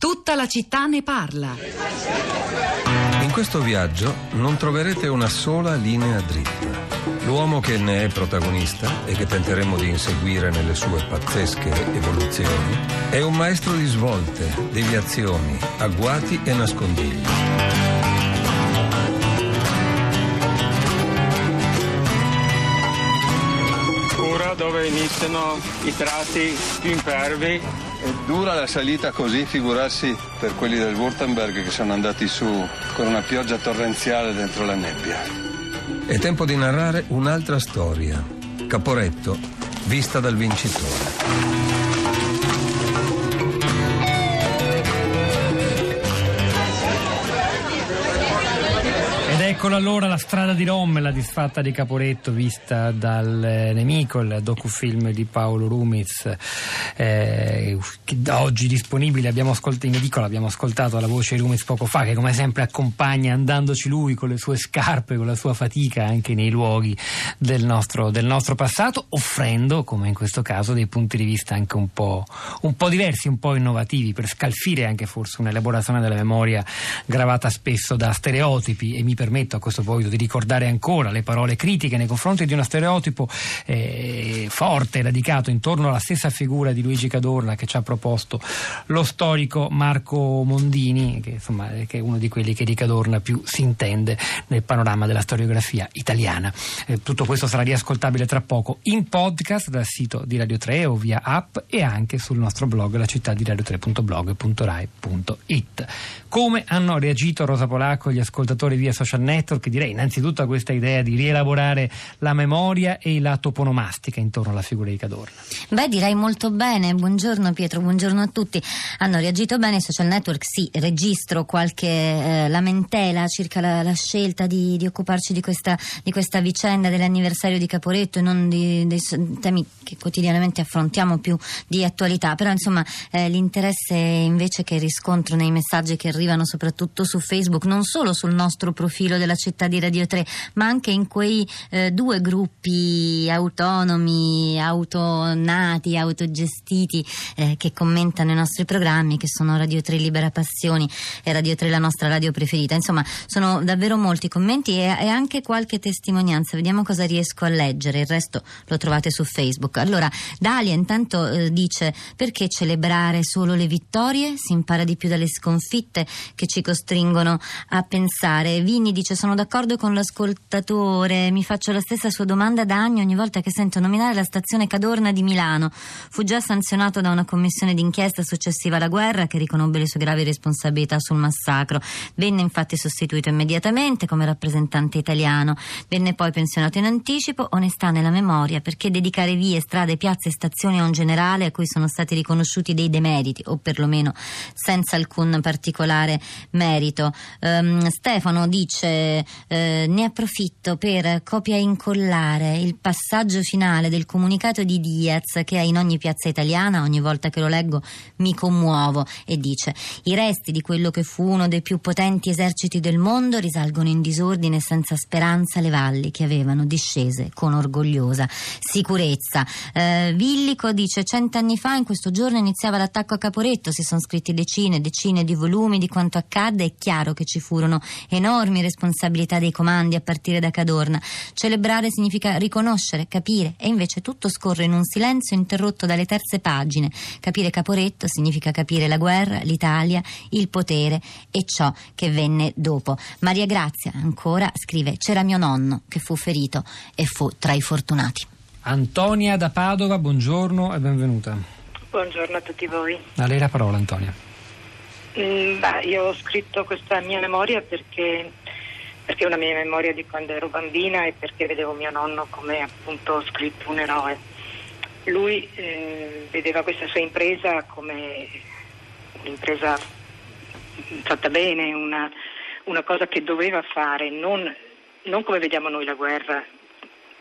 Tutta la città ne parla. In questo viaggio non troverete una sola linea dritta. L'uomo che ne è protagonista e che tenteremo di inseguire nelle sue pazzesche evoluzioni è un maestro di svolte, deviazioni, agguati e nascondigli. Ora dove iniziano i tratti più impervi. È dura la salita così, figurarsi per quelli del Württemberg che sono andati su con una pioggia torrenziale dentro la nebbia. È tempo di narrare un'altra storia. Caporetto, vista dal vincitore. Ed eccola allora la strada di Rommel, la disfatta di Caporetto vista dal nemico, il docufilm di Paolo Rumiz, oggi disponibile. Abbiamo ascoltato la voce di Rumiz poco fa, che come sempre accompagna andandoci lui con le sue scarpe, con la sua fatica anche nei luoghi del nostro passato, offrendo, come in questo caso, dei punti di vista anche un po' diversi, un po' innovativi, per scalfire anche forse un'elaborazione della memoria gravata spesso da stereotipi. E mi permetto a questo proposito di ricordare ancora le parole critiche nei confronti di uno stereotipo forte, radicato intorno alla stessa figura di Luigi Cadorna, che ci ha proposto lo storico Marco Mondini, che è uno di quelli che di Cadorna più si intende nel panorama della storiografia italiana. Tutto questo sarà riascoltabile tra poco in podcast dal sito di Radio 3 o via app, e anche sul nostro blog lacittadiradio3.blog.rai.it. Come hanno reagito Rosa Polacco e gli ascoltatori via social network? Direi innanzitutto a questa idea di rielaborare la memoria e la toponomastica intorno alla figura di Cadorna. Beh, direi molto bene. Buongiorno Pietro, buongiorno a tutti. Hanno reagito bene i social network, sì, registro qualche lamentela circa la scelta di occuparci di questa vicenda dell'anniversario di Caporetto e non dei temi che quotidianamente affrontiamo più di attualità, però insomma l'interesse invece che riscontro nei messaggi che arrivano soprattutto su Facebook, non solo sul nostro profilo della città di Radio 3, ma anche in quei due gruppi autonomi, autonati, autogestiti che commentano i nostri programmi, che sono Radio 3 Libera Passioni e Radio 3 la nostra radio preferita. Insomma, sono davvero molti commenti e anche qualche testimonianza. Vediamo cosa riesco a leggere, il resto lo trovate su Facebook. Allora, Dalia intanto dice: perché celebrare solo le vittorie? Si impara di più dalle sconfitte che ci costringono a pensare. Vini dice: sono d'accordo con l'ascoltatore, mi faccio la stessa sua domanda da anni ogni volta che sento nominare la stazione Cadorna di Milano. Fu già sanzionato da una commissione d'inchiesta successiva alla guerra, che riconobbe le sue gravi responsabilità sul massacro. Venne infatti sostituito immediatamente come rappresentante italiano, venne poi pensionato in anticipo. Onestà nella memoria, perché dedicare vie, strade, piazze e stazioni a un generale a cui sono stati riconosciuti dei demeriti, o perlomeno senza alcun particolare merito. Stefano dice: ne approfitto per copia e incollare il passaggio finale del comunicato di Diaz, che è in ogni piazza italiana, ogni volta che lo leggo mi commuovo, e dice: i resti di quello che fu uno dei più potenti eserciti del mondo risalgono in disordine e senza speranza le valli che avevano discese con orgogliosa sicurezza. Villico dice: 100 anni fa in questo giorno iniziava l'attacco a Caporetto, si sono scritti decine e decine di volumi di quanto accadde, è chiaro che ci furono enormi responsabilità dei comandi a partire da Cadorna. Celebrare significa riconoscere, capire, e invece tutto scorre in un silenzio interrotto dalle terze pagine. Capire Caporetto significa capire la guerra, l'Italia, il potere e ciò che venne dopo. Maria Grazia ancora scrive: c'era mio nonno che fu ferito e fu tra i fortunati. Antonia da Padova, buongiorno e benvenuta. Buongiorno a tutti voi. A lei la parola, Antonia. Io ho scritto questa mia memoria perché è una mia memoria di quando ero bambina e perché vedevo mio nonno come, appunto, ho scritto, un eroe. Lui vedeva questa sua impresa come un'impresa fatta bene, una cosa che doveva fare, non come vediamo noi la guerra.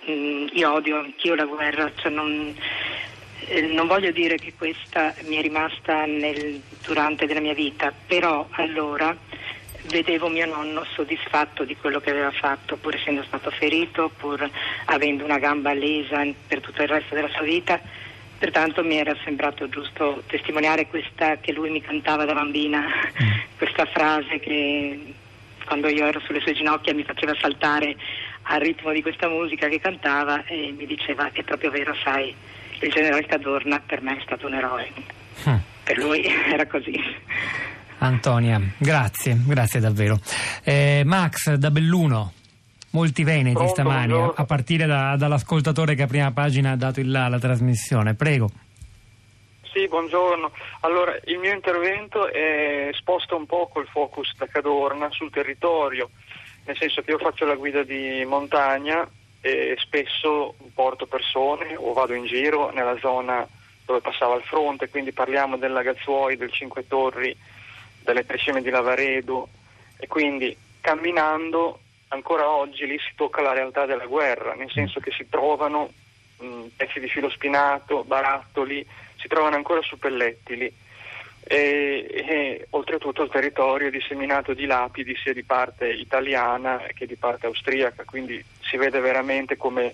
Io odio anch'io la guerra, cioè non voglio dire che questa mi è rimasta durante della mia vita, però allora vedevo mio nonno soddisfatto di quello che aveva fatto, pur essendo stato ferito, pur avendo una gamba lesa per tutto il resto della sua vita, Pertanto mi era sembrato giusto testimoniare questa che lui mi cantava da bambina, questa frase che quando io ero sulle sue ginocchia mi faceva saltare al ritmo di questa musica che cantava, e mi diceva: è proprio vero, sai, il generale Cadorna per me è stato un eroe. Per lui era così. Antonia, grazie davvero. Max da Belluno. Molti veneti pronto, stamani, a partire dall'ascoltatore che a prima pagina ha dato il là alla trasmissione. Prego. Sì, buongiorno. Allora, il mio intervento sposta un po' col focus da Cadorna sul territorio, nel senso che io faccio la guida di montagna e spesso porto persone o vado in giro nella zona dove passava il fronte, quindi parliamo del Lagazzuoi, del Cinque Torri, delle Tre Cime di Lavaredo, e quindi camminando ancora oggi lì si tocca la realtà della guerra, nel senso che si trovano pezzi di filo spinato, barattoli, si trovano ancora suppellettili, e oltretutto il territorio è disseminato di lapidi sia di parte italiana che di parte austriaca, quindi si vede veramente come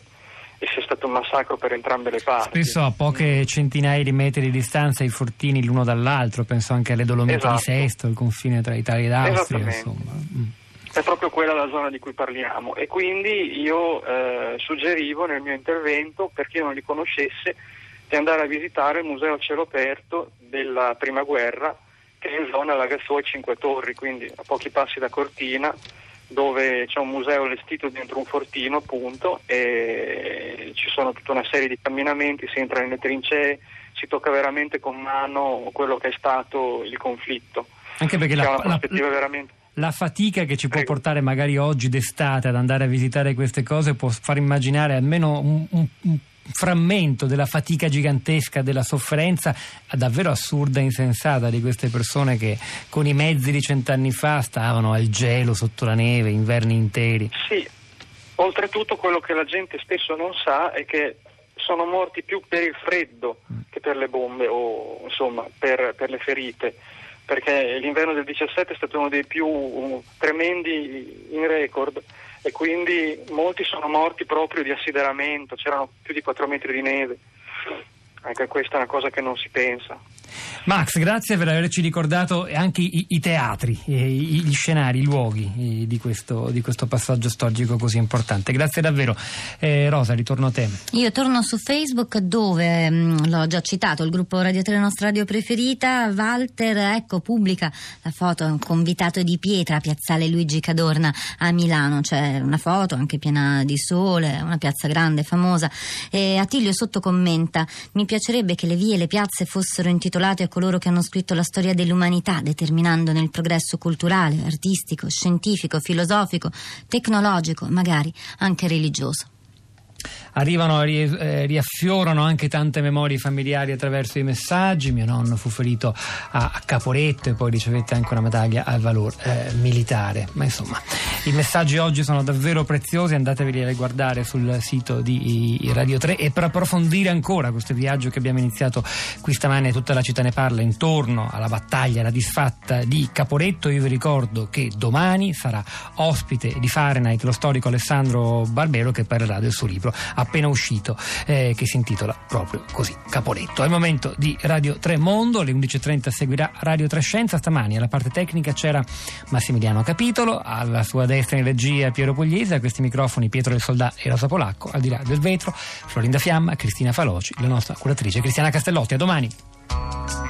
sia stato un massacro per entrambe le parti. Spesso a poche centinaia di metri di distanza i fortini l'uno dall'altro, penso anche alle Dolomiti di Sesto, il confine tra Italia ed Austria, insomma. È proprio quella la zona di cui parliamo, e quindi io suggerivo nel mio intervento, per chi non li conoscesse, di andare a visitare il museo a cielo aperto della prima guerra, che è in zona Lagazzuoi Cinque Torri, quindi a pochi passi da Cortina, dove c'è un museo allestito dentro un fortino, appunto, e ci sono tutta una serie di camminamenti, si entra nelle trincee, si tocca veramente con mano quello che è stato il conflitto. Anche perché c'è una prospettiva veramente... La fatica che ci può portare magari oggi d'estate ad andare a visitare queste cose può far immaginare almeno un frammento della fatica gigantesca, della sofferenza davvero assurda e insensata di queste persone che con i mezzi di 100 anni fa stavano al gelo, sotto la neve, inverni interi. Sì, oltretutto quello che la gente spesso non sa è che sono morti più per il freddo che per le bombe o insomma per le ferite, perché l'inverno del 17 è stato uno dei più tremendi in record, e quindi molti sono morti proprio di assideramento, c'erano più di 4 metri di neve. Anche questa è una cosa che non si pensa. Max, grazie per averci ricordato anche i teatri, gli scenari, i luoghi di questo passaggio storico così importante. Grazie davvero. Rosa, ritorno a te. Io torno su Facebook, dove l'ho già citato, il gruppo Radio 3, la nostra radio preferita. Walter, ecco, pubblica la foto convitato di pietra, piazzale Luigi Cadorna a Milano, c'è una foto anche piena di sole, una piazza grande, famosa. Attilio sotto commenta: mi piacerebbe che le vie e le piazze fossero intitolate a coloro che hanno scritto la storia dell'umanità, determinando nel progresso culturale, artistico, scientifico, filosofico, tecnologico, magari anche religioso. Arrivano e riaffiorano anche tante memorie familiari attraverso i messaggi. Mio nonno fu ferito a Caporetto e poi ricevette anche una medaglia al valor militare. Ma insomma, i messaggi oggi sono davvero preziosi, andateveli a guardare sul sito di Radio 3, e per approfondire ancora questo viaggio che abbiamo iniziato qui stamane, tutta la città ne parla, intorno alla battaglia, alla disfatta di Caporetto. Io vi ricordo che domani sarà ospite di Fahrenheit lo storico Alessandro Barbero, che parlerà del suo libro appena uscito, che si intitola proprio così, Caporetto. È il momento di Radio 3 Mondo, alle 11.30 seguirà Radio 3 Scienza. Stamani alla parte tecnica c'era Massimiliano Capitolo, alla sua destra in regia Piero Pugliese, a questi microfoni Pietro del Soldà e Rosa Polacco, al di là del vetro Florinda Fiamma, Cristina Faloci, la nostra curatrice Cristiana Castellotti. A domani.